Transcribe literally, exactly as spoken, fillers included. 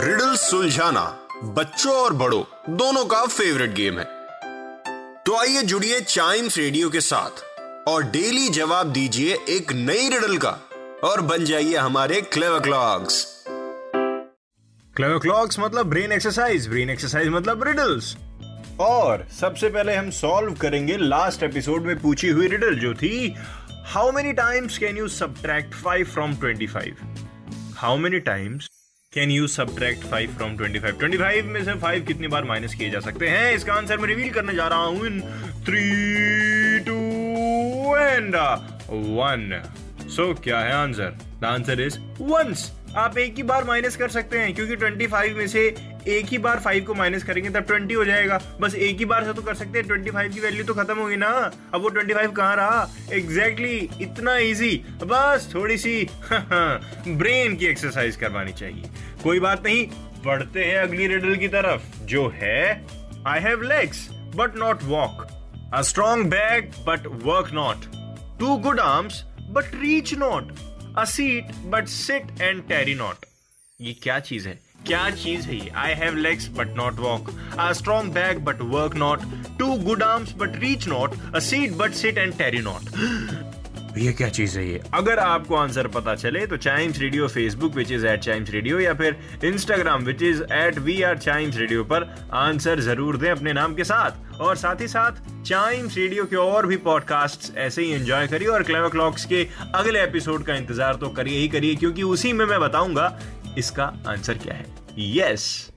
Riddle सुलझाना बच्चों और बड़ों दोनों का फेवरेट गेम है, तो आइए जुड़िए चाइम्स रेडियो के साथ और डेली जवाब दीजिए एक नई रिडल का और बन जाइए हमारे क्लेवर क्लॉक्स। क्लेवर क्लॉक्स मतलब ब्रेन एक्सरसाइज, ब्रेन एक्सरसाइज मतलब रिडल्स। और सबसे पहले हम सॉल्व करेंगे लास्ट एपिसोड में पूछी हुई रिडल जो थी how many times can you subtract five from twenty five. How many times can you subtract five from twenty five. Twenty five में से फाइव कितनी बार माइनस किए जा सकते हैं, इसका आंसर मैं रिवील करने जा रहा हूं in three two and one. So क्या है answer? The answer is once. आप एक ही बार माइनस कर सकते हैं क्योंकि ट्वेंटी फाइव में से एक ही बार फाइव को माइनस करेंगे तब ट्वेंटी हो जाएगा। बस एक ही बार से तो कर सकते हैं, ट्वेंटी फाइव की वैल्यू तो खत्म होगी ना। अब वो ट्वेंटी फाइव कहाँ रहा? एग्जैक्टली exactly, इतना इजी। बस थोड़ी सी ब्रेन की एक्सरसाइज करवानी चाहिए। कोई बात नहीं, बढ़ते हैं अगली रिडल की तरफ जो है I have legs but not walk, a strong back but work not, two good arms but reach not, a seat but sit and tarry not. ये क्या चीज है? क्या चीज है? I have legs but not walk, a strong back but work not, two good arms but reach not, a seat but sit and tarry not. ये क्या चीज है ये? अगर आपको आंसर पता चले तो Chimes radio Facebook which is at Chimes radio या फिर Instagram which is at we are Chimes radio पर आंसर जरूर दें अपने नाम के साथ। और साथ ही साथ चाइम्स रेडियो के और भी पॉडकास्ट्स ऐसे ही एंजॉय करिए और क्लेवर क्लॉक्स के अगले एपिसोड का इंतजार तो करिए ही करिए क्योंकि उसी में मैं बताऊंगा इसका आंसर क्या है। Yes yes.